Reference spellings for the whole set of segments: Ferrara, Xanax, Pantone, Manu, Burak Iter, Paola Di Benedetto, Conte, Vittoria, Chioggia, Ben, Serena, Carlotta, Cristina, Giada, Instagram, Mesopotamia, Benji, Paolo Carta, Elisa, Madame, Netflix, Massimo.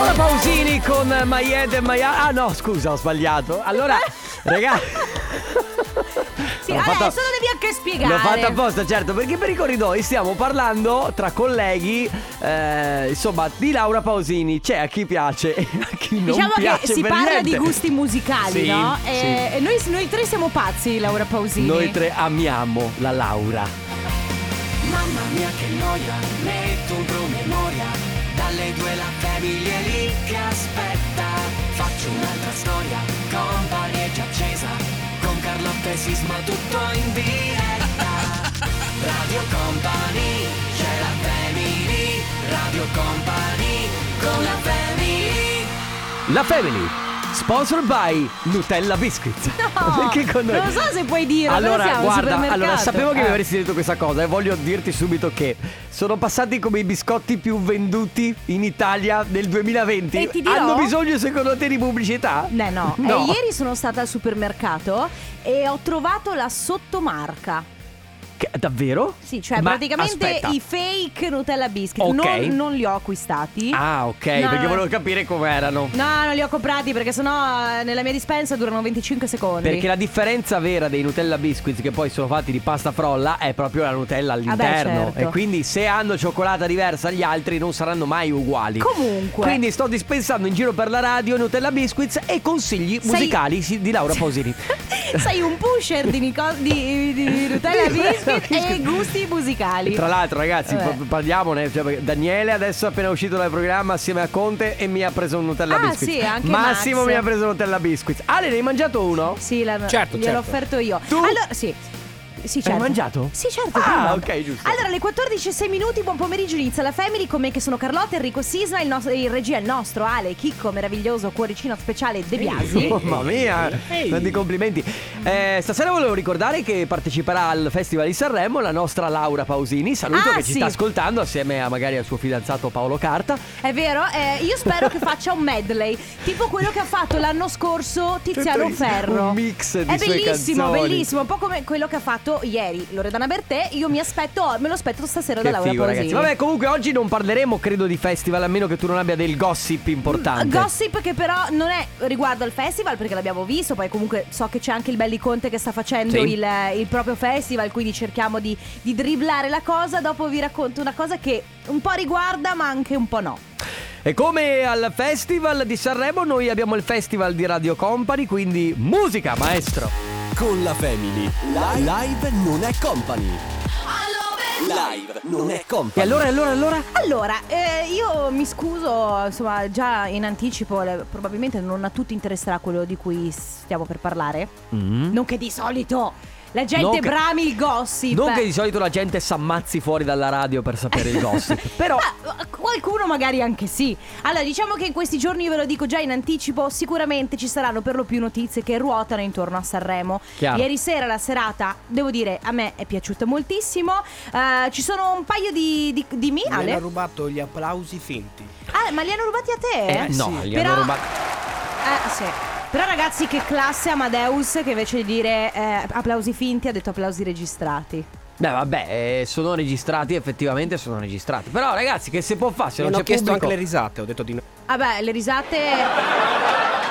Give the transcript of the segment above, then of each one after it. Laura Pausini con My Head and My Heart. Ah no, scusa, ho sbagliato. Allora, ragazzi, sì, adesso lo devi anche spiegare. L'ho fatto apposta, certo, perché per i corridoi stiamo parlando tra colleghi, insomma, di Laura Pausini. C'è a chi piace e a chi non piace. Che si parla niente di gusti musicali, sì, no? Sì. E noi tre siamo pazzi, Laura Pausini. Noi tre amiamo la Laura. Mamma mia che noia, metto un promemoria. Alle due la famiglia è lì che aspetta. Faccio un'altra storia, Company è già accesa, con Carlotta e Sisma tutto in diretta. Radio Company, c'è la family. Radio Company, con la family. La family, sponsored by Nutella Biscuits. No, perché con noi? Non so se puoi dire. Allora, siamo, guarda, allora sapevo che mi avresti detto questa cosa e voglio dirti subito che sono passati come i biscotti più venduti in Italia nel 2020. E ti dirò, hanno bisogno secondo te di pubblicità? No. Ieri sono stata al supermercato e ho trovato la sottomarca. Davvero? Sì, cioè praticamente aspetta, i fake Nutella Biscuits, okay. non li ho acquistati. Ah, ok, no, perché volevo capire com'erano. No, non li ho comprati perché sennò nella mia dispensa durano 25 secondi. Perché la differenza vera dei Nutella Biscuits, che poi sono fatti di pasta frolla, è proprio la Nutella all'interno. Certo. E quindi se hanno cioccolata diversa agli altri non saranno mai uguali. Comunque, quindi sto dispensando in giro per la radio Nutella Biscuits e consigli musicali di Laura Pausini. Sei un pusher di Nutella Biscuits e gusti musicali. Tra l'altro, ragazzi, parliamone, cioè, Daniele adesso è appena uscito dal programma assieme a Conte e mi ha preso un Nutella Biscuits. Sì, anche Massimo Max mi ha preso un Nutella Biscuits. Ale, ne hai mangiato uno? Sì, gliel'ho offerto io. Tu? Allora, sì. Sì, certo. Hai mangiato? Sì, certo. Ah, ok, giusto. Allora, alle 14:06, buon pomeriggio, inizia la Family. Con me che sono Carlotta, Enrico Sisma, il regia è il nostro Ale, Chicco, meraviglioso, cuoricino speciale De Biasi. Mamma mia, tanti complimenti. Stasera volevo ricordare che parteciperà al Festival di Sanremo la nostra Laura Pausini. Saluto che ci sta ascoltando assieme a magari al suo fidanzato Paolo Carta. È vero, io spero che faccia un medley, tipo quello che ha fatto l'anno scorso Tiziano Ferro. Un mix di sue canzoni. È bellissimo, bellissimo, un po' come quello che ha fatto ieri Loredana Bertè. Io me lo aspetto stasera da Laura Pausini. Vabbè, comunque oggi non parleremo, credo, di festival, a meno che tu non abbia del gossip importante. Gossip che però non è riguardo al festival, perché l'abbiamo visto. Poi comunque so che c'è anche il Belli Conte che sta facendo il proprio festival, quindi cerchiamo di dribblare la cosa. Dopo vi racconto una cosa che un po' riguarda ma anche un po' no. E come al Festival di Sanremo noi abbiamo il Festival di Radio Company, quindi musica, maestro. Con la Family Live non è Company. Live non è Company. E allora io mi scuso, insomma, già in anticipo, probabilmente non a tutti interesserà quello di cui stiamo per parlare. Non che di solito la gente brami il gossip. Non che di solito la gente s'ammazzi fuori dalla radio per sapere il gossip. Però ma qualcuno magari anche sì. Allora, diciamo che in questi giorni, ve lo dico già in anticipo, sicuramente ci saranno per lo più notizie che ruotano intorno a Sanremo. Chiaro. Ieri sera la serata, devo dire, a me è piaciuta moltissimo. Ci sono un paio di mi, Ale? Mi hanno rubato gli applausi finti. Ah, ma li hanno rubati a te? No, sì. Li hanno rubati. Sì. Però ragazzi, che classe Amadeus, che invece di dire applausi finti ha detto applausi registrati. Beh, vabbè, sono registrati, effettivamente sono registrati. Però ragazzi, che si può fare se non c'è pubblico? Ho chiesto anche le risate, ho detto di no. Vabbè, le risate...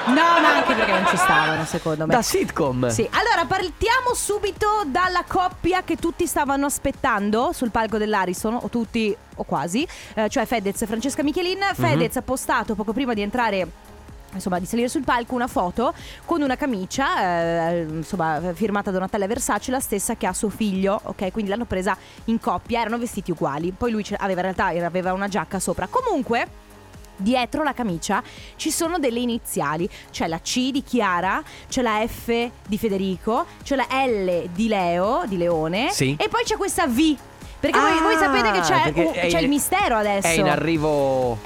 No, ma anche perché non ci stavano, secondo me. Da sitcom. Sì, allora partiamo subito dalla coppia che tutti stavano aspettando sul palco dell'Ariston, o tutti, o quasi, cioè Fedez e Francesca Michielin. Fedez ha postato poco prima di entrare, insomma, di salire sul palco, una foto con una camicia insomma firmata Donatella Versace, la stessa che ha suo figlio, ok? Quindi l'hanno presa in coppia, erano vestiti uguali. Poi lui aveva una giacca sopra. Comunque dietro la camicia ci sono delle iniziali. C'è la C di Chiara, c'è la F di Federico, c'è la L di Leo, di Leone, sì. E poi c'è questa V. Perché voi sapete che c'è il mistero adesso. È in arrivo,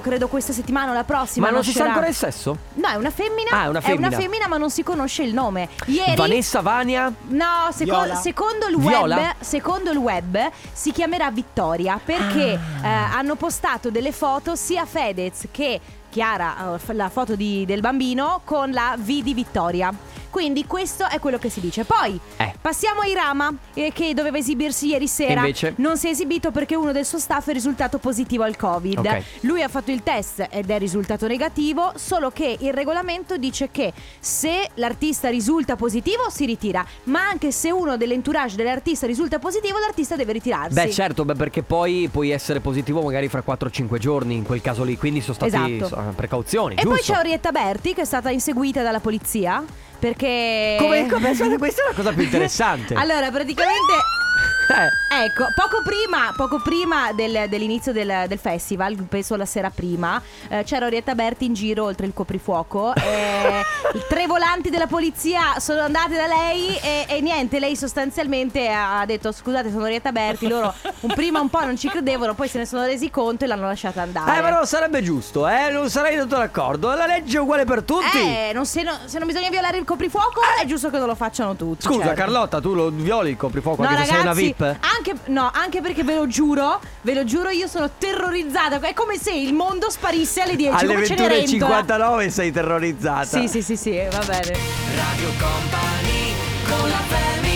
credo questa settimana o la prossima. Ma non si sa ancora il sesso? No, è una femmina. È una femmina, ma non si conosce il nome. Ieri Vanessa, Vania? No, secondo il web si chiamerà Vittoria. Perché hanno postato delle foto sia Fedez che Chiara, la foto del bambino con la V di Vittoria. Quindi questo è quello che si dice. Poi passiamo ai Rama, che doveva esibirsi ieri sera. Invece non si è esibito perché uno del suo staff è risultato positivo al Covid. Lui ha fatto il test ed è risultato negativo, solo che il regolamento dice che se l'artista risulta positivo si ritira, ma anche se uno dell'entourage dell'artista risulta positivo, l'artista deve ritirarsi. Beh certo, perché poi puoi essere positivo magari fra 4-5 giorni in quel caso lì, quindi sono stati precauzioni. E poi c'è Orietta Berti che è stata inseguita dalla polizia perché... Pensate, questa è la cosa più interessante. Allora, praticamente... Ecco, poco prima dell'inizio del festival, penso la sera prima, c'era Orietta Berti in giro oltre il coprifuoco. Tre volanti della polizia sono andati da lei e niente, lei sostanzialmente ha detto: scusate, sono Orietta Berti. Loro prima un po' non ci credevano, poi se ne sono resi conto e l'hanno lasciata andare. Ma non sarebbe giusto, non sarei tutto d'accordo. La legge è uguale per tutti. Se non bisogna violare il coprifuoco è giusto che non lo facciano tutti. Scusa, certo. Carlotta, tu lo violi il coprifuoco? No, anche ragazzi, se sei una VIP? Anche perché ve lo giuro, io sono terrorizzata. È come se il mondo sparisse alle 10. Alle 21:59 sei terrorizzata. Sì, va bene. Radio Company con la Family.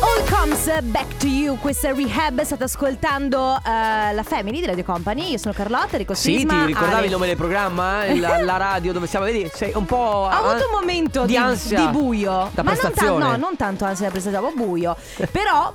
All comes back to you. Questa è Rehab. State ascoltando la Family di Radio Company. Io sono Carlotta, Enrico Sisma. Sì, ti ricordavi il nome del programma? La radio dove siamo? Vedi, sei un po'... Ho avuto un momento di ansia, di buio. Ma non tanto ansia da prestazione, buio. Però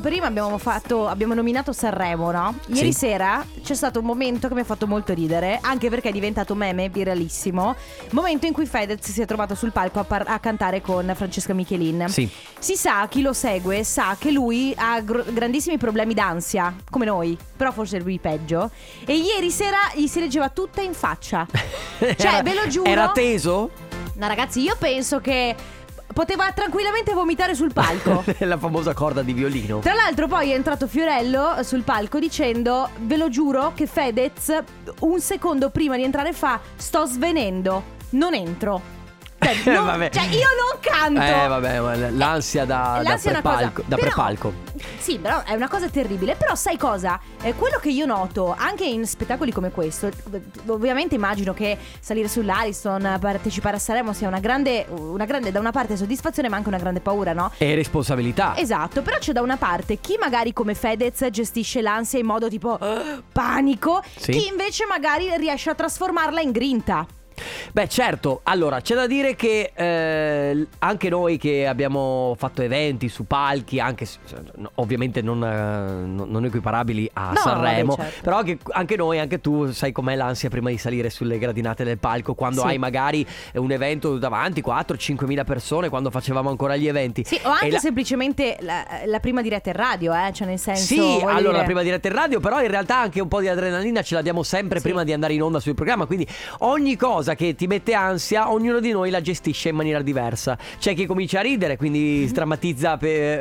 prima abbiamo nominato Sanremo, no? Ieri sera c'è stato un momento che mi ha fatto molto ridere, anche perché è diventato meme viralissimo. Momento in cui Fedez si è trovato sul palco a cantare con Francesca Michielin. Sì. Si sa, chi lo segue sa che lui ha grandissimi problemi d'ansia, come noi, però forse lui peggio. E ieri sera gli si leggeva tutta in faccia. Cioè, ve lo giuro. Era teso? No, ragazzi, io penso che poteva tranquillamente vomitare sul palco. La famosa corda di violino. Tra l'altro poi è entrato Fiorello sul palco dicendo: ve lo giuro che Fedez un secondo prima di entrare fa: sto svenendo, non entro. Cioè io non canto. L'ansia da prepalco. Sì, però è una cosa terribile. Però sai cosa? Quello che io noto anche in spettacoli come questo, ovviamente immagino che salire sull'Ariston, partecipare a Sanremo sia una grande da una parte soddisfazione, ma anche una grande paura, no? E responsabilità. Esatto, però c'è da una parte chi magari come Fedez gestisce l'ansia in modo tipo panico, chi invece magari riesce a trasformarla in grinta. Beh certo, allora c'è da dire che anche noi che abbiamo fatto eventi su palchi, anche ovviamente non equiparabili a Sanremo, vabbè, certo. Però anche noi, anche tu sai com'è l'ansia prima di salire sulle gradinate del palco, quando hai magari un evento davanti, 4-5 mila persone, quando facevamo ancora gli eventi. Sì, o anche semplicemente la prima diretta in radio, cioè nel senso... Sì, allora dire... la prima diretta in radio, però in realtà anche un po' di adrenalina ce la diamo sempre prima di andare in onda sul programma, quindi ogni cosa che ti mette ansia, ognuno di noi la gestisce in maniera diversa. C'è chi comincia a ridere, quindi strammatizza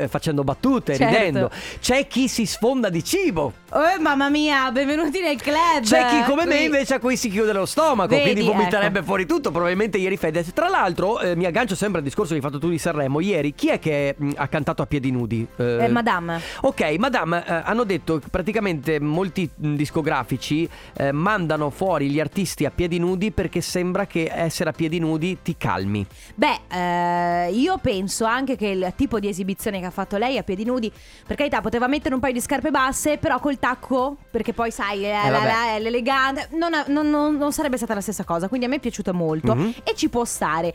facendo battute, ridendo. C'è chi si sfonda di cibo. Mamma mia, benvenuti nel club. C'è chi come me invece a cui si chiude lo stomaco, quindi vomiterebbe fuori tutto. Probabilmente ieri Fedez. Tra l'altro mi aggancio sempre al discorso che hai fatto tu di Sanremo. Ieri chi è che ha cantato a piedi nudi? Madame. Ok, Madame. Hanno detto praticamente molti discografici mandano fuori gli artisti a piedi nudi perché sembra che essere a piedi nudi ti calmi. Io penso anche che il tipo di esibizione che ha fatto lei a piedi nudi, per carità, poteva mettere un paio di scarpe basse, però col tacco, perché poi sai l'elegante non sarebbe stata la stessa cosa. Quindi a me è piaciuta molto e ci può stare.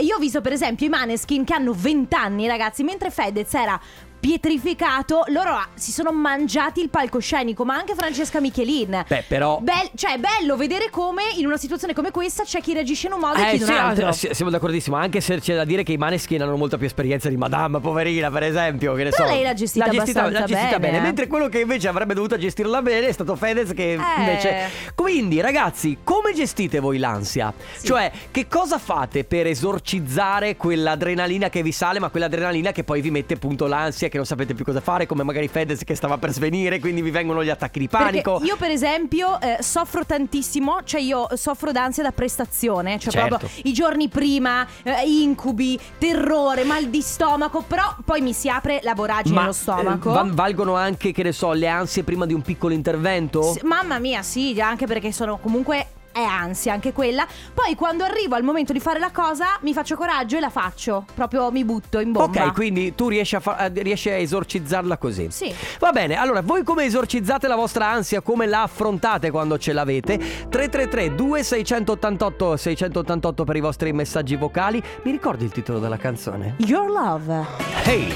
Io ho visto per esempio i Maneskin che hanno 20 anni, ragazzi, mentre Fedez era pietrificato, loro si sono mangiati il palcoscenico, ma anche Francesca Michielin. Cioè è bello vedere come in una situazione come questa c'è chi reagisce in un modo e chi in un altro. Siamo d'accordissimo, anche se c'è da dire che i Maneskin hanno molta più esperienza di Madame, poverina, per esempio, che ne so. Lei l'ha gestita bene. Mentre quello che invece avrebbe dovuto gestirla bene è stato Fedez che invece... Quindi ragazzi, come gestite voi l'ansia? Cioè, che cosa fate per esorcizzare quell'adrenalina che vi sale, ma quell'adrenalina che poi vi mette appunto l'ansia che non sapete più cosa fare, come magari Fedez che stava per svenire, quindi vi vengono gli attacchi di panico. Perché io per esempio soffro tantissimo, cioè io soffro d'ansia da prestazione, cioè proprio i giorni prima, incubi, terrore, mal di stomaco, però poi mi si apre la voragine nello stomaco. Valgono anche, che ne so, le ansie prima di un piccolo intervento? Mamma mia, sì, anche perché sono comunque... è ansia anche quella. Poi quando arrivo al momento di fare la cosa mi faccio coraggio e la faccio, proprio mi butto in bomba. Ok, quindi tu riesci a esorcizzarla così. Sì. Va bene, allora voi come esorcizzate la vostra ansia? Come la affrontate quando ce l'avete? 333-2688-688 per i vostri messaggi vocali. Mi ricordi il titolo della canzone? Your Love. Hey!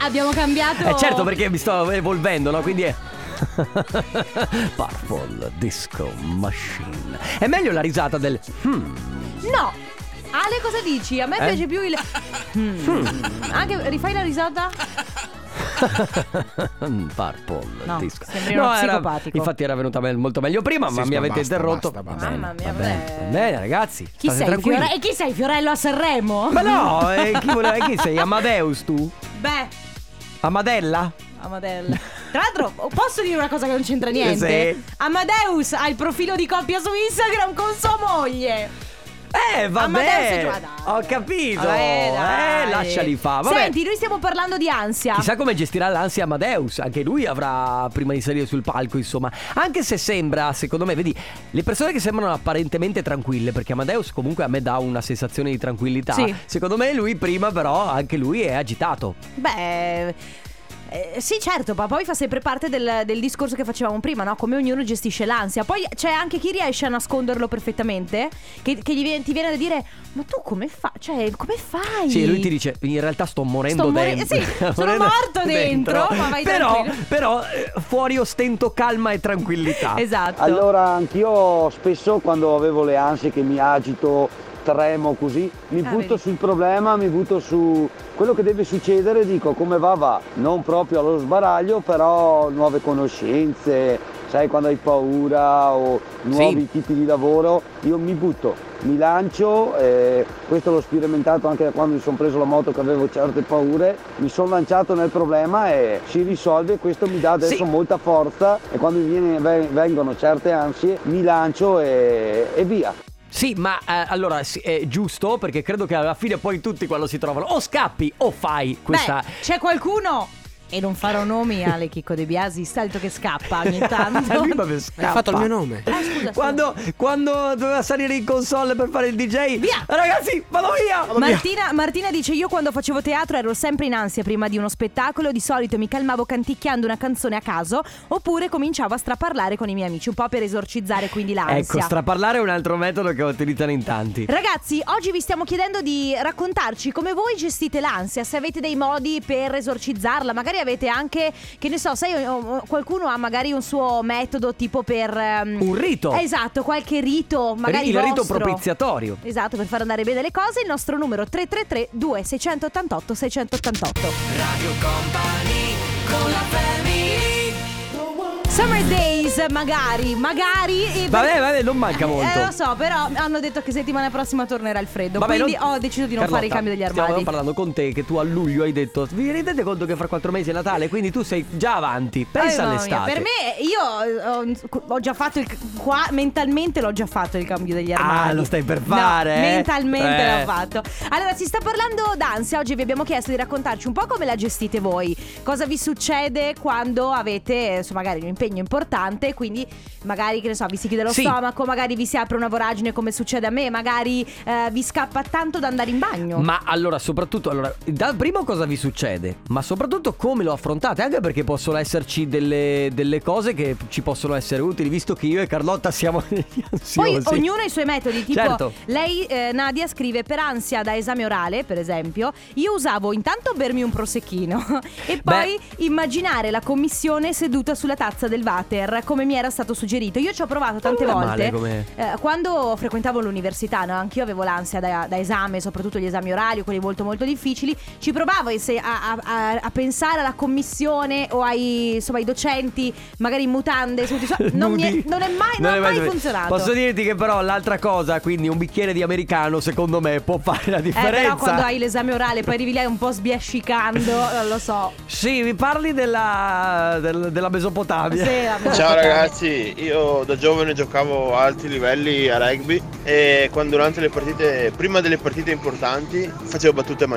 Abbiamo cambiato. Certo, perché mi sto evolvendo, no? Quindi è Purple Disco Machine. È meglio la risata del No, Ale, cosa dici? A me piace più il Anche rifai la risata? Purple Disco. No, era... infatti era venuta molto meglio prima, ma mi avete interrotto. Basta. Mamma mia, va bene, ragazzi. Chi sei, e chi sei, Fiorello a Sanremo? Ma no, chi sei? Amadeus tu? Beh, Amadella. Tra l'altro posso dire una cosa che non c'entra niente? Sì. Amadeus ha il profilo di coppia su Instagram con sua moglie. Vabbè, ho capito. Lasciali fa. Vabbè. Senti, noi stiamo parlando di ansia. Chissà come gestirà l'ansia Amadeus. Anche lui avrà, prima di salire sul palco, insomma. Anche se sembra, secondo me, vedi, le persone che sembrano apparentemente tranquille, perché Amadeus comunque a me dà una sensazione di tranquillità. Sì. Secondo me lui prima però, anche lui è agitato. Sì, certo, ma poi fa sempre parte del discorso che facevamo prima, no? Come ognuno gestisce l'ansia. Poi c'è anche chi riesce a nasconderlo perfettamente, che ti viene da dire: ma tu come fai? Cioè, come fai? Sì, lui ti dice: in realtà sto morendo dentro. Sì, sono morto dentro. Ma vai tranquillo. Però fuori ostento calma e tranquillità. Esatto. Allora, anch'io spesso quando avevo le ansie che mi agito, tremo così, mi butto sul problema, mi butto su quello che deve succedere, dico come va, non proprio allo sbaraglio, però nuove conoscenze, sai, quando hai paura o nuovi tipi di lavoro, io mi butto, mi lancio, questo l'ho sperimentato anche da quando mi sono preso la moto, che avevo certe paure, mi sono lanciato nel problema e si risolve. Questo mi dà adesso molta forza, e quando vengono certe ansie mi lancio e via. Sì, ma allora sì, è giusto, perché credo che alla fine poi tutti quando si trovano o scappi o fai questa... c'è qualcuno, e non farò nomi, Ale, Chicco, De Biasi, salto che scappa ogni tanto. Scappa. Ha fatto il mio nome. Scusa. Quando doveva salire in console per fare il DJ, via. Ragazzi, vado via. Martina dice: io quando facevo teatro ero sempre in ansia prima di uno spettacolo, di solito mi calmavo canticchiando una canzone a caso, oppure cominciavo a straparlare con i miei amici, un po' per esorcizzare quindi l'ansia. Ecco, straparlare è un altro metodo che utilizzano in tanti. Ragazzi, oggi vi stiamo chiedendo di raccontarci come voi gestite l'ansia, se avete dei modi per esorcizzarla, magari avete anche, che ne so, sai, qualcuno ha magari un suo metodo tipo per... un rito. Esatto, qualche rito, magari il vostro. Rito propiziatorio. Esatto, per far andare bene le cose. Il nostro numero 333-2688-688. Radio Company con la family. Summer Days, magari. Vabbè, non manca molto. Lo so, però hanno detto che settimana prossima tornerà il freddo. Quindi ho deciso di non fare il cambio degli armadi. Stiamo parlando con te, che tu a luglio hai detto: vi rendete conto che fra 4 mesi è Natale? Quindi tu sei già avanti. Pensa all'estate. Per me, io ho già fatto mentalmente l'ho già fatto il cambio degli armadi. Lo stai per fare? No, mentalmente l'ho fatto. Allora, si sta parlando d'ansia. Oggi vi abbiamo chiesto di raccontarci un po' come la gestite voi. Cosa vi succede quando avete, magari un impegno importante, quindi magari, che ne so, vi si chiude lo stomaco, magari vi si apre una voragine come succede a me, magari vi scappa tanto da andare in bagno. Ma allora, soprattutto, dal primo cosa vi succede, ma soprattutto come lo affrontate, anche perché possono esserci delle cose che ci possono essere utili, visto che io e Carlotta siamo ansiosi. Poi ognuno ha i suoi metodi, tipo lei, Nadia, scrive: per ansia da esame orale, per esempio, io usavo intanto bermi un prosecchino e poi immaginare la commissione seduta sulla tazza del water come mi era stato suggerito. Io ci ho provato tante volte, quando frequentavo l'università, no? Anch'io avevo l'ansia da esame, soprattutto gli esami orali, quelli molto molto difficili. Ci provavo a pensare alla commissione o ai docenti magari in mutande non è mai funzionato. Posso dirti che però l'altra cosa, quindi un bicchiere di americano secondo me può fare la differenza. Però quando hai l'esame orale poi arrivi lei un po' sbiascicando, non lo so. Sì, mi parli della Mesopotamia. Sì, ciao ragazzi, io da giovane giocavo a alti livelli a rugby e quando durante le partite, prima delle partite importanti, facevo battute a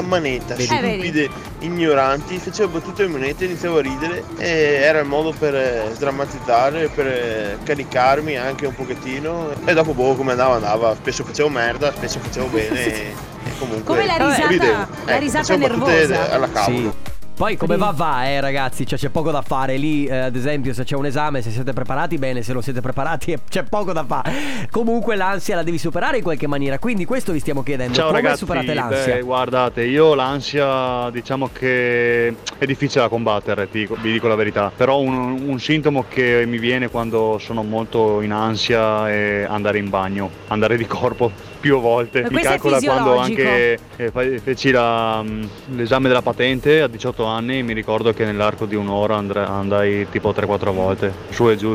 manetta, stupide, ignoranti, facevo battute a manetta, iniziavo a ridere e era il modo per sdrammatizzare, per caricarmi anche un pochettino e dopo come andava, spesso facevo merda, spesso facevo bene e comunque come la risata nervosa alla cavolo. Sì. Poi come va ragazzi, cioè c'è poco da fare lì, ad esempio se c'è un esame, se siete preparati bene, se non siete preparati c'è poco da fare. Comunque l'ansia la devi superare in qualche maniera, quindi questo vi stiamo chiedendo. Ciao, come ragazzi, superate l'ansia? Guardate, io l'ansia diciamo che è difficile da combattere, vi dico la verità, però un sintomo che mi viene quando sono molto in ansia è andare in bagno, andare di corpo più volte. Mi calcola quando anche feci l'esame della patente a 18 anni, mi ricordo che nell'arco di un'ora andai tipo 3-4 volte su e giù.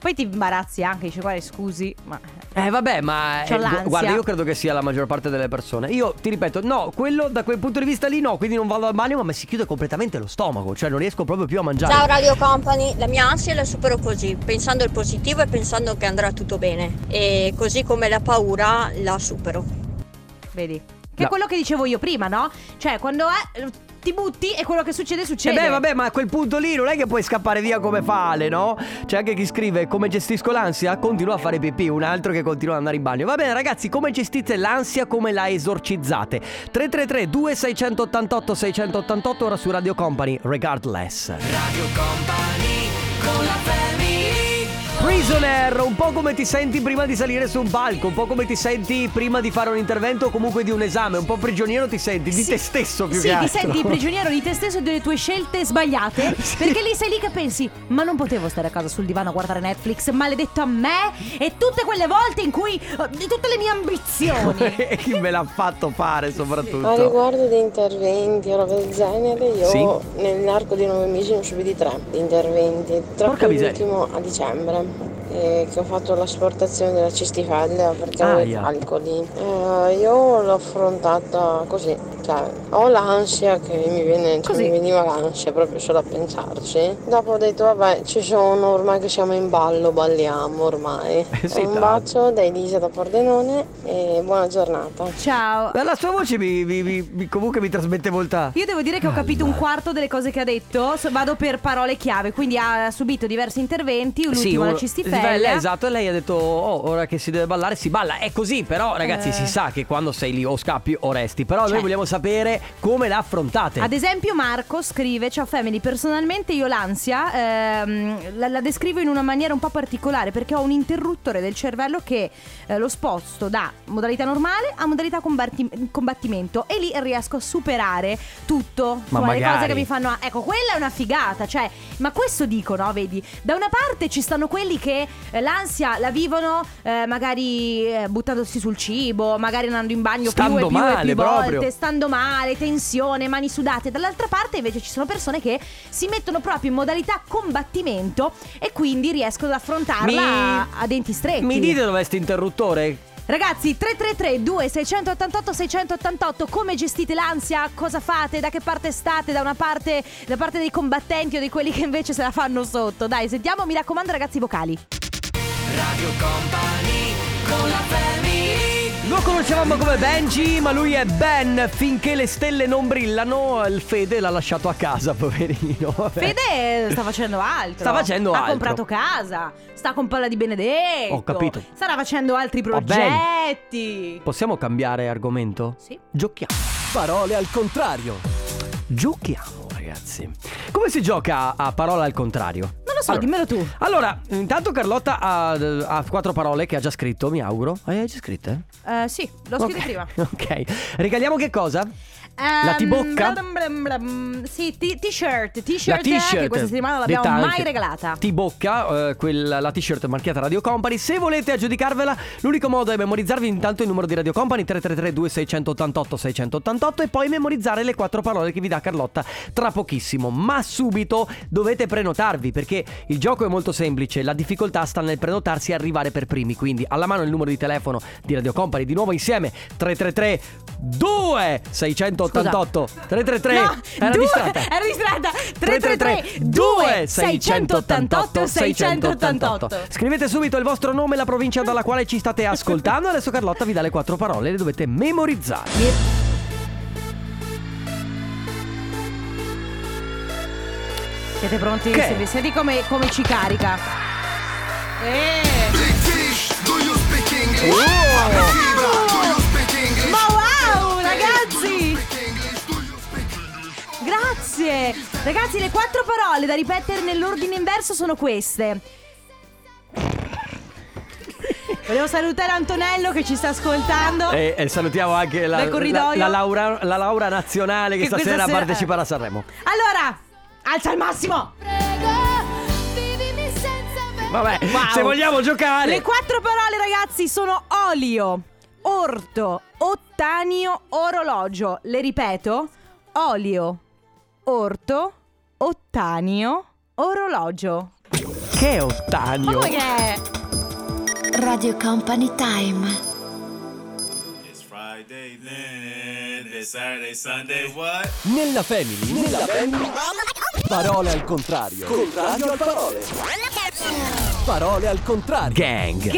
Poi ti imbarazzi anche, dici guarda scusi ma... vabbè, ma guarda, io credo che sia la maggior parte delle persone. Io ti ripeto, no, quello da quel punto di vista lì no, quindi non vado al bagno, ma mi si chiude completamente lo stomaco, cioè non riesco proprio più a mangiare. Ciao Radio Company, la mia ansia la supero così, pensando al positivo e pensando che andrà tutto bene, e così come la paura la supero. Vedi? Che è quello che dicevo io prima, no? Cioè quando ti butti e quello che succede. Beh, vabbè, ma a quel punto lì non è che puoi scappare via come fa Ale, no? C'è anche chi scrive: come gestisco l'ansia? Continua a fare pipì. Un altro che continua ad andare in bagno. Va bene ragazzi, come gestite l'ansia? Come la esorcizzate? 333-2688-688. Ora su Radio Company, Regardless. Radio Company con la Prisoner, un po' come ti senti prima di salire su un palco, un po' come ti senti prima di fare un intervento o comunque di un esame, un po' prigioniero ti senti, di te stesso più che altro. Sì, ti senti prigioniero di te stesso e delle tue scelte sbagliate, perché lì sei lì che pensi, ma non potevo stare a casa sul divano a guardare Netflix, maledetto a me, e tutte quelle volte in cui, di tutte le mie ambizioni. E chi me l'ha fatto fare soprattutto? A riguardo di interventi, roba del genere, io nell'arco di 9 mesi ne ho subiti 3 di interventi, tra cui l'ultimo a dicembre. Che ho fatto l'asportazione della cistifellea perché avevo alcol. Io l'ho affrontata così, cioè ho l'ansia che mi viene, cioè mi veniva l'ansia proprio solo a pensarci. Dopo ho detto vabbè, ci sono, ormai che siamo in ballo, balliamo ormai. Un bacio da Elisa da Pordenone e buona giornata. Ciao. La sua voce comunque mi trasmette molta. Io devo dire che ho capito un quarto delle cose che ha detto, vado per parole chiave, quindi ha subito diversi interventi, l'ultimo la cistifellea. Esatto, e lei ha detto ora che si deve ballare si balla. È così, però ragazzi si sa che quando sei lì o scappi o resti. Però noi vogliamo sapere come la affrontate. Ad esempio Marco scrive: ciao Family, personalmente io l'ansia la descrivo in una maniera un po' particolare, perché ho un interruttore del cervello che lo sposto da modalità normale a modalità combattimento, e lì riesco a superare tutto. Ma insomma, le cose che mi fanno ecco, quella è una figata, cioè. Ma questo dico, no? Vedi, da una parte ci stanno quelli che l'ansia la vivono magari buttandosi sul cibo, magari andando in bagno più volte, stando male, tensione, mani sudate. Dall'altra parte invece ci sono persone che si mettono proprio in modalità combattimento e quindi riescono ad affrontarla a denti stretti. Mi dite dov'è sto interruttore? Ragazzi, 333-2688-688, come gestite l'ansia? Cosa fate? Da che parte state? Da una parte, da parte dei combattenti o di quelli che invece se la fanno sotto? Dai, sentiamo, mi raccomando ragazzi, vocali. Radio Company con la Family. Lo conoscevamo come Benji, ma lui è Ben finché le stelle non brillano. Il Fede l'ha lasciato a casa, poverino. Vabbè. Fede sta facendo altro. Ha comprato casa, sta con Paola Di Benedetto. Ho capito. Starà facendo altri progetti. Ben, possiamo cambiare argomento? Sì. Giochiamo. Parole al contrario. Giochiamo, ragazzi. Come si gioca a parole al contrario? Non lo so, dimmelo tu. Allora, intanto Carlotta ha 4 parole che ha già scritto, mi auguro. Hai già scritte? Sì, l'ho scritte prima. Ok. Regaliamo che cosa? La T-bocca? Sì, t-shirt, che questa settimana l'abbiamo mai regalata. T-bocca, la t-shirt marchiata Radio Company. Se volete aggiudicarvela, l'unico modo è memorizzarvi intanto il numero di Radio Company, 333 2688 688, e poi memorizzare le quattro parole che vi dà Carlotta tra pochissimo. Ma subito dovete prenotarvi, perché il gioco è molto semplice, la difficoltà sta nel prenotarsi e arrivare per primi. Quindi alla mano il numero di telefono di Radio Company, di nuovo insieme, 333 2688. Scusa. 333 no, era distratta. 333 2688 688. Scrivete subito il vostro nome e la provincia dalla quale ci state ascoltando. Adesso Carlotta vi dà le quattro parole, le dovete memorizzare. Siete pronti? Che? Senti come ci carica. Big fish, do you speak English? Do you speak English? Ma wow, ragazzi! Grazie! Ragazzi, le quattro parole da ripetere nell'ordine inverso sono queste. Volevo salutare Antonello che ci sta ascoltando, e salutiamo anche la Laura Nazionale che stasera parteciperà a Sanremo. Allora, alza al massimo. Vabbè, wow. Se vogliamo giocare, le quattro parole, ragazzi, sono olio, orto, ottanio, orologio. Le ripeto: olio, orto, ottanio, orologio. Che ottanio? Ma come che è? Radio Company Time. It's Friday, then it's Saturday, Sunday, what? Nella family. Parole al contrario. Contrario al parole. Parole al contrario. Gang.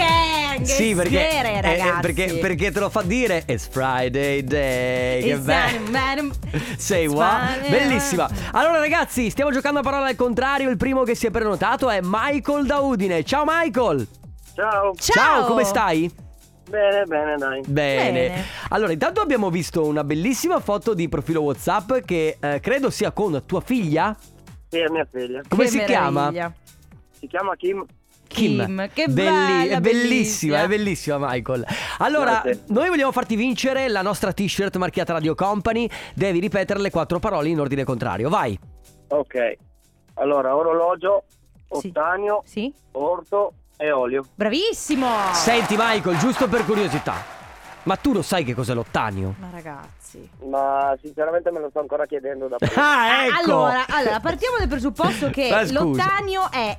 Sì, perché te lo fa dire. It's Friday day. Che bello. Say what? Bellissima. Allora ragazzi, stiamo giocando a parole al contrario. Il primo che si è prenotato è Michael da Udine. Ciao Michael. Ciao, come stai? Bene, dai. Bene. Allora, intanto abbiamo visto una bellissima foto di profilo WhatsApp che credo sia con tua figlia? Sì, è mia figlia. Come che si meraviglia. Chiama? Si chiama Kim. Kim. Che bella, è bellissima. È bellissima, Michael. Allora, noi vogliamo farti vincere la nostra t-shirt marchiata Radio Company. Devi ripetere le quattro parole in ordine contrario. Vai. Ok. Allora, orologio, ottanio, sì. Orto e olio. Bravissimo! Senti Michael, giusto per curiosità, ma tu lo sai che cos'è l'ottanio? Ma ragazzi, ma sinceramente me lo sto ancora chiedendo da prima. Ah, ecco. Allora partiamo dal presupposto che l'ottanio è,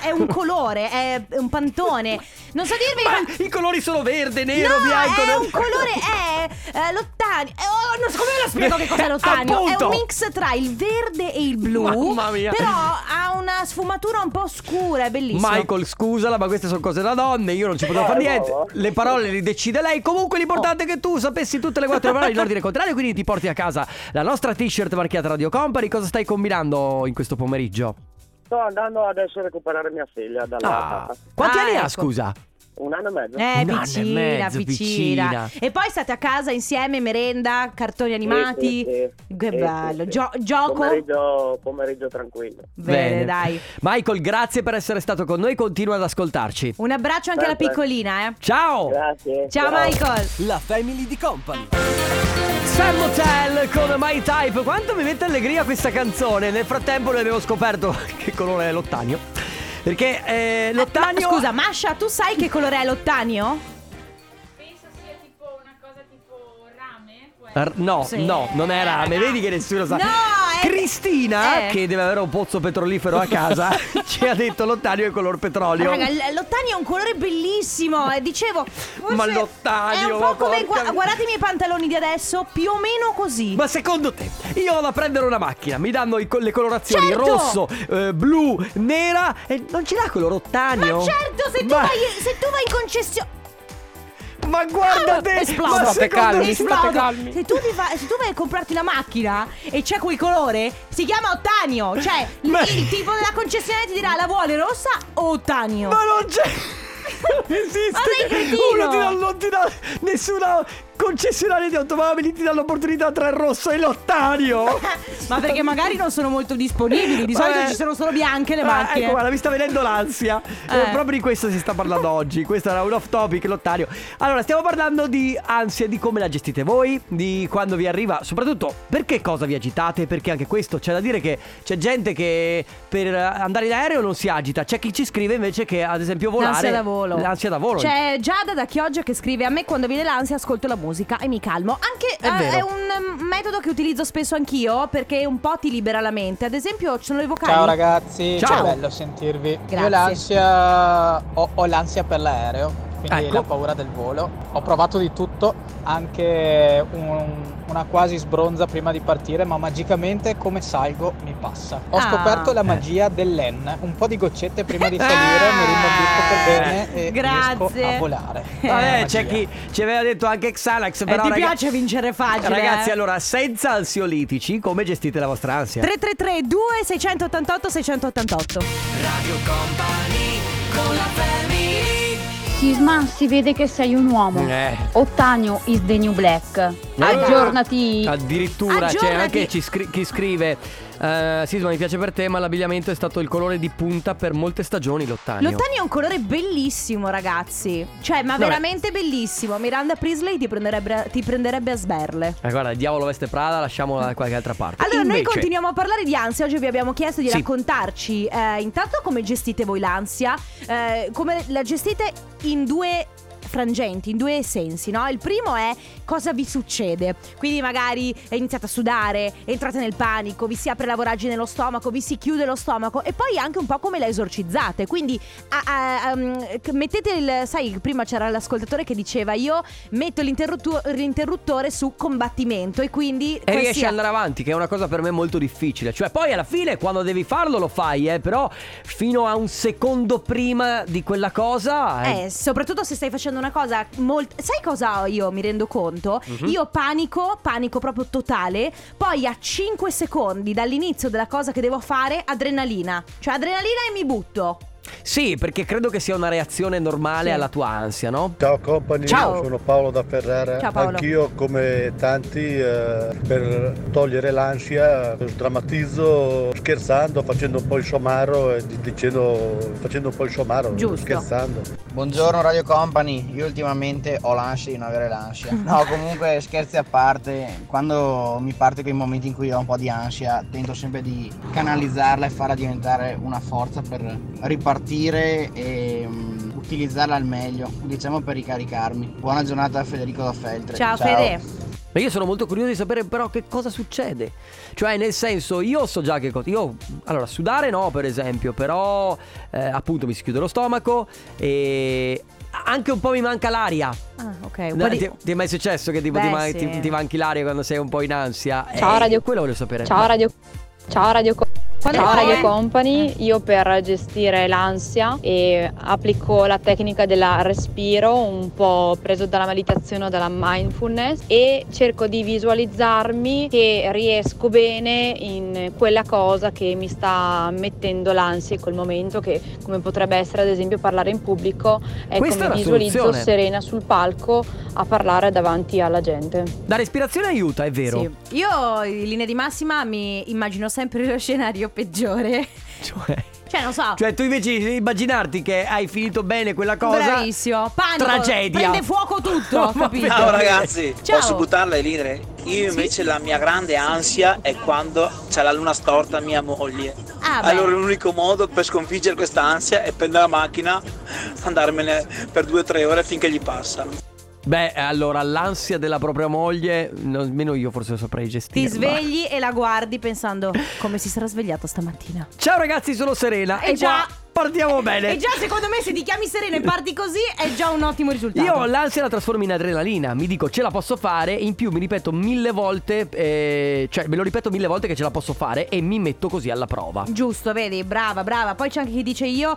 è un colore, è un pantone. Non so dirvi i colori sono verde, nero, bianco. No, è un colore, è l'ottanio. Non so come lo spiego che cos'è l'ottanio. Appunto. È un mix tra il verde e il blu. Mamma mia. Però ha una sfumatura un po' scura, è bellissimo. Michael, scusala, ma queste sono cose da donne, io non ci potevo fare niente. No. Le parole le decide lei. Comunque l'importante è che tu sapessi tutte le quattro parole in ordine contrario, quindi ti porti a casa la nostra t-shirt marchiata Radio Company. Cosa stai combinando in questo pomeriggio? Sto andando adesso a recuperare mia figlia dalla Quanti anni ha, scusa? 1 anno e mezzo. Piccina. E poi state a casa insieme, merenda, cartoni animati. Sì. Che bello. Gioco. Pomeriggio tranquillo. Bene, dai. Michael, grazie per essere stato con noi. Continua ad ascoltarci. Un abbraccio anche alla piccolina, eh. Ciao. Grazie. Ciao Michael. La family di Company. Sam Hotel con My Type. Quanto mi mette allegria questa canzone. Nel frattempo noi abbiamo scoperto che colore è l'ottanio. Perché l'ottanio... scusa, Masha, tu sai che colore è l'ottanio? Penso sia tipo una cosa tipo rame. No, non è rame, vedi che nessuno sa. No, Cristina, che deve avere un pozzo petrolifero a casa, ci ha detto l'ottanio è color petrolio. Raga, l'ottanio è un colore bellissimo, dicevo. Ma l'ottanio è un po' come guardate i miei pantaloni di adesso, più o meno così. Ma secondo te, io vado a prendere una macchina, mi danno le colorazioni, certo, rosso, blu, nera, e non ci dà color ottanio? Ma certo, se tu vai in concessione. Ma guarda te, esplodo. State calmi. Se tu vai a comprarti la macchina e c'è quel colore, si chiama ottanio. Cioè il tipo della concessionaria ti dirà: la vuole rossa o ottanio? Ma non c'è, non esiste. Ma sei cretino. Nessuno concessionaria di automobili ti dà l'opportunità tra il rosso e l'ottario. Ma perché magari non sono molto disponibili. Di solito ci sono solo bianche le macchine. Ecco, guarda, mi sta venendo l'ansia. Proprio di questo si sta parlando oggi. Questo era un off topic, l'ottario. Allora, stiamo parlando di ansia, di come la gestite voi, di quando vi arriva, soprattutto perché cosa vi agitate, perché anche questo c'è da dire che c'è gente che per andare in aereo non si agita, c'è chi ci scrive invece che ad esempio volare, l'ansia da volo. L'ansia da volo. C'è Giada da Chioggia che scrive: a me quando viene l'ansia ascolto la musica e mi calmo. Anche è un metodo che utilizzo spesso anch'io, perché un po' ti libera la mente. Ad esempio ci sono le vocali. Ciao ragazzi, ciao, bello sentirvi. Grazie. Io l'ansia ho l'ansia per l'aereo, quindi ecco, la paura del volo. Ho provato di tutto, anche una quasi sbronza prima di partire, ma magicamente come salgo mi passa. Ho scoperto la magia dell'N, un po' di goccette prima di salire, mi rimbalzo per bene e riesco a volare. Vabbè, c'è chi ci aveva detto anche Xanax, però ti piace vincere facile. Ragazzi, allora, senza ansiolitici, come gestite la vostra ansia? 333 2688 688. Radio Company con la family. Sisma, si vede che sei un uomo. Ottagno is the new black. Aggiornati. Addirittura c'è anche chi scrive: Sisma, mi piace per te, ma l'abbigliamento è stato il colore di punta per molte stagioni. L'ottagno. L'ottagno è un colore bellissimo, ragazzi. Cioè, ma veramente bellissimo. Miranda Priestley ti prenderebbe a sberle. Guarda, il diavolo veste Prada, lasciamola da qualche altra parte. Allora, invece, noi continuiamo a parlare di ansia. Oggi vi abbiamo chiesto di raccontarci intanto come gestite voi l'ansia, come la gestite in due frangenti, in due sensi, no? Il primo è cosa vi succede, quindi magari iniziate a sudare, entrate nel panico, vi si apre la voragine nello stomaco, vi si chiude lo stomaco, e poi anche un po' come la esorcizzate, quindi mettete il, sai, prima c'era l'ascoltatore che diceva io metto l'interruttore su combattimento e quindi e riesci ad andare avanti, che è una cosa per me molto difficile, cioè poi alla fine quando devi farlo lo fai, però fino a un secondo prima di quella cosa soprattutto se stai facendo una cosa sai cosa io mi rendo conto? Io panico proprio totale, poi a 5 secondi dall'inizio della cosa che devo fare adrenalina e mi butto. Sì, perché credo che sia una reazione normale alla tua ansia, no? Ciao Company, ciao. Sono Paolo da Ferrara. Ciao Paolo. Anch'io come tanti per togliere l'ansia drammatizzo scherzando, facendo un po' il somaro e facendo un po' il somaro. Giusto. Scherzando. Buongiorno Radio Company, io ultimamente ho l'ansia di non avere l'ansia. No, comunque scherzi a parte, quando mi parte quei momenti in cui ho un po' di ansia tento sempre di canalizzarla e farla diventare una forza per ripartire e utilizzarla al meglio, diciamo, per ricaricarmi. Buona giornata a Federico da Feltre. Ciao. Fede. Ma io sono molto curioso di sapere però che cosa succede. Cioè, nel senso, io so già che cosa. Io, allora, sudare no, per esempio, però appunto mi si chiude lo stomaco e anche un po' mi manca l'aria. Ok. Ti è mai successo che tipo ti manchi l'aria quando sei un po' in ansia? Ciao Radio. Quello volevo sapere. Ciao Radio Company, io per gestire l'ansia applico la tecnica del respiro, un po' preso dalla meditazione o dalla mindfulness, e cerco di visualizzarmi che riesco bene in quella cosa che mi sta mettendo l'ansia in quel momento, che come potrebbe essere ad esempio parlare in pubblico, è questa come è visualizzo soluzione. Serena sul palco a parlare davanti alla gente. La respirazione aiuta, è vero. Sì. Io in linea di massima mi immagino sempre lo scenario peggiore. Cioè non so. Cioè tu invece immaginarti che hai finito bene quella cosa. Bravissimo. Panico. Tragedia. Prende fuoco tutto. Capito? Ciao ragazzi. Ciao. Posso buttarla ai linee? Io invece la mia grande ansia è quando c'è la luna storta mia moglie. Allora l'unico modo per sconfiggere questa ansia è prendere la macchina, andarmene per 2 o 3 ore finché gli passa. Beh, allora l'ansia della propria moglie almeno io forse saprei gestirla. Ti svegli e la guardi pensando come si sarà svegliata stamattina. Ciao ragazzi, sono Serena. E già partiamo bene. E già secondo me se ti chiami Serena e parti così è già un ottimo risultato. Io l'ansia la trasformo in adrenalina, mi dico ce la posso fare, in più mi ripeto 1000 volte cioè me lo ripeto 1000 volte che ce la posso fare e mi metto così alla prova. Giusto, vedi, brava. Poi c'è anche chi dice io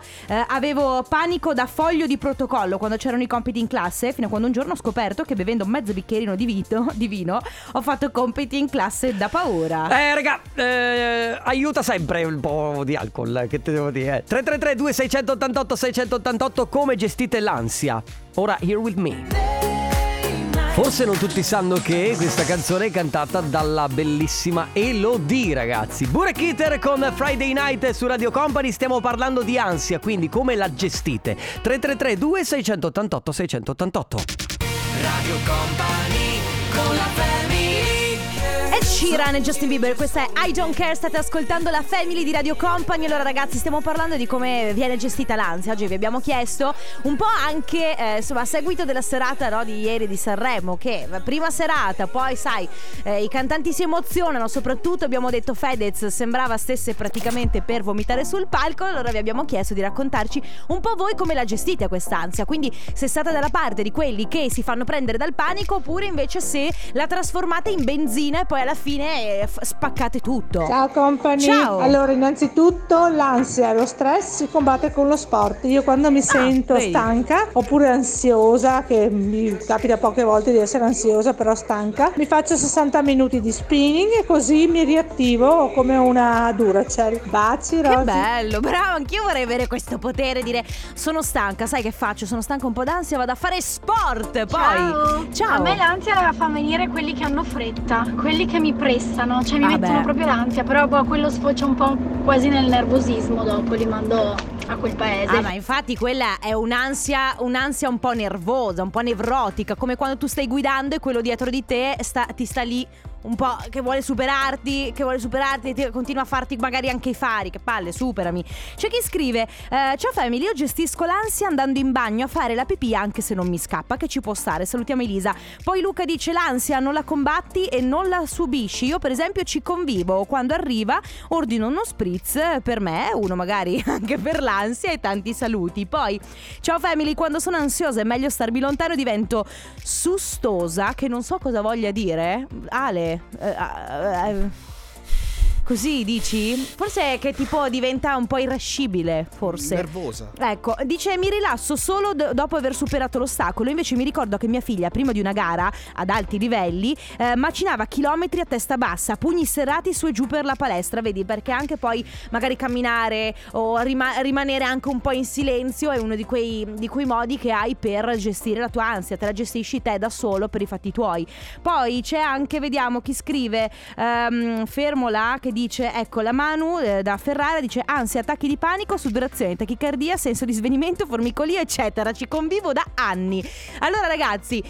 avevo panico da foglio di protocollo quando c'erano i compiti in classe, fino a quando un giorno ho scoperto che bevendo mezzo bicchierino di vino ho fatto compiti in classe da paura. Raga, aiuta sempre un po' di alcol, che te devo dire. 333 2688 688, come gestite l'ansia? Ora Here With Me. Forse non tutti sanno che questa canzone è cantata dalla bellissima Elodie, ragazzi. Burak Iter con Friday Night su Radio Company. Stiamo parlando di ansia, quindi come la gestite? 333 2688 688. Radio Company con la Chiara e Justin Bieber, questa è I Don't Care, state ascoltando la Family di Radio Company. Allora ragazzi, stiamo parlando di come viene gestita l'ansia. Oggi vi abbiamo chiesto un po' anche insomma, a seguito della serata di ieri di Sanremo, che prima serata, poi sai i cantanti si emozionano, soprattutto abbiamo detto Fedez sembrava stesse praticamente per vomitare sul palco. Allora vi abbiamo chiesto di raccontarci un po' voi come la gestite quest'ansia, quindi se state dalla parte di quelli che si fanno prendere dal panico oppure invece se la trasformate in benzina e poi alla fine spaccate tutto. Ciao Company. Ciao. Allora innanzitutto l'ansia e lo stress si combatte con lo sport. Io quando mi sento stanca oppure ansiosa, che mi capita poche volte di essere ansiosa però stanca, mi faccio 60 minuti di spinning e così mi riattivo come una Duracell. Baci, Rosi. Che bello, bravo, anch'io vorrei avere questo potere, dire sono stanca, sai che faccio? Sono stanca, un po' d'ansia, vado a fare sport. Poi ciao. A me l'ansia fa venire quelli che hanno fretta, quelli che mi prestano, cioè mi mettono proprio l'ansia, però boh, quello sfocia un po' quasi nel nervosismo, dopo li mando a quel paese. Ah, ma infatti quella è un'ansia un po' nervosa, un po' nevrotica, come quando tu stai guidando e quello dietro di te ti sta lì un po' che vuole superarti, e continua a farti magari anche i fari. Che palle, superami. C'è chi scrive ciao Family, io gestisco l'ansia andando in bagno a fare la pipì anche se non mi scappa, che ci può stare, salutiamo Elisa. Poi Luca dice l'ansia non la combatti e non la subisci, io per esempio ci convivo, quando arriva ordino uno spritz per me, uno magari anche per l'ansia, e tanti saluti. Poi ciao Family, quando sono ansiosa è meglio starmi lontano, divento sustosa, che non so cosa voglia dire. Ale, così dici? Forse è che tipo diventa un po' irascibile, forse nervosa. Ecco, dice mi rilasso solo dopo aver superato l'ostacolo. Invece mi ricordo che mia figlia prima di una gara ad alti livelli macinava chilometri a testa bassa, pugni serrati su e giù per la palestra. Vedi, perché anche poi magari camminare o rimanere anche un po' in silenzio è uno di quei modi che hai per gestire la tua ansia. Te la gestisci te da solo per i fatti tuoi. Poi c'è anche, vediamo chi scrive, fermo là, che dice, ecco la Manu da Ferrara dice ansia, attacchi di panico, sudorazione, tachicardia, senso di svenimento, formicolia eccetera, ci convivo da anni. Allora ragazzi,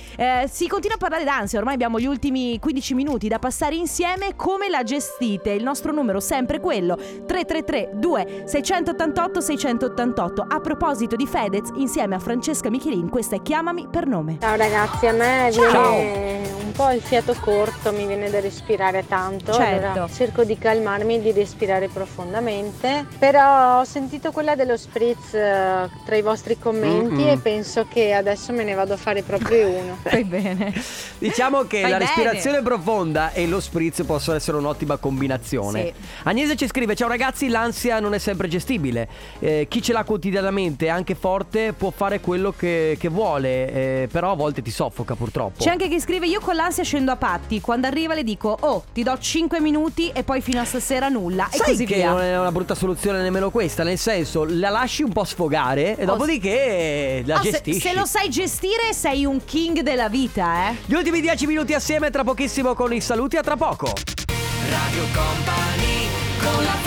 si continua a parlare d'ansia, ormai abbiamo gli ultimi 15 minuti da passare insieme. Come la gestite? Il nostro numero sempre quello 333 2688 688. A proposito di Fedez insieme a Francesca Michielin, questa è Chiamami per nome. Ciao ragazzi, a me viene un po' il fiato corto, mi viene da respirare tanto, certo. Allora cerco di calmarmi, di respirare profondamente, però ho sentito quella dello spritz tra i vostri commenti e penso che adesso me ne vado a fare proprio uno. Fai bene. Diciamo che respirazione profonda e lo spritz possono essere un'ottima combinazione. Sì. Agnese ci scrive ciao ragazzi, l'ansia non è sempre gestibile, chi ce l'ha quotidianamente anche forte può fare quello che vuole, però a volte ti soffoca purtroppo. C'è anche chi scrive io con l'ansia scendo a patti, quando arriva le dico oh ti do 5 minuti e poi fino a stasera nulla. Sai, e così che via. Non è una brutta soluzione nemmeno questa, nel senso la lasci un po' sfogare e dopodiché la gestisci. Se lo sai gestire sei un king della vita, eh. Gli ultimi 10 minuti assieme tra pochissimo con i saluti, a tra poco. Radio Company con la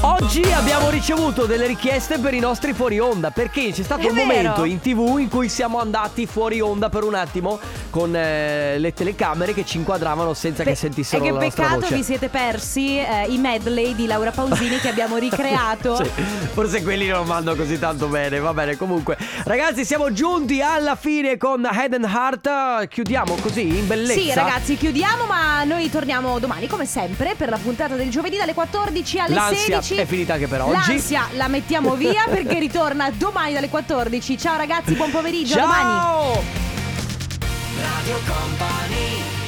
Oggi abbiamo ricevuto delle richieste per i nostri fuori onda, perché c'è stato un momento in TV in cui siamo andati fuori onda per un attimo con le telecamere che ci inquadravano senza che sentissero la nostra voce. E che peccato, vi siete persi i medley di Laura Pausini che abbiamo ricreato. Sì, forse quelli non vanno così tanto bene, va bene comunque. Ragazzi, siamo giunti alla fine con Head and Heart, chiudiamo così in bellezza. Sì ragazzi, chiudiamo, ma noi torniamo domani come sempre per la puntata del giovedì dalle 14 alle 16. L'ansia è finita anche per oggi. L'ansia la mettiamo via perché ritorna domani dalle 14. Ciao ragazzi, buon pomeriggio. Ciao. Domani. Radio Company.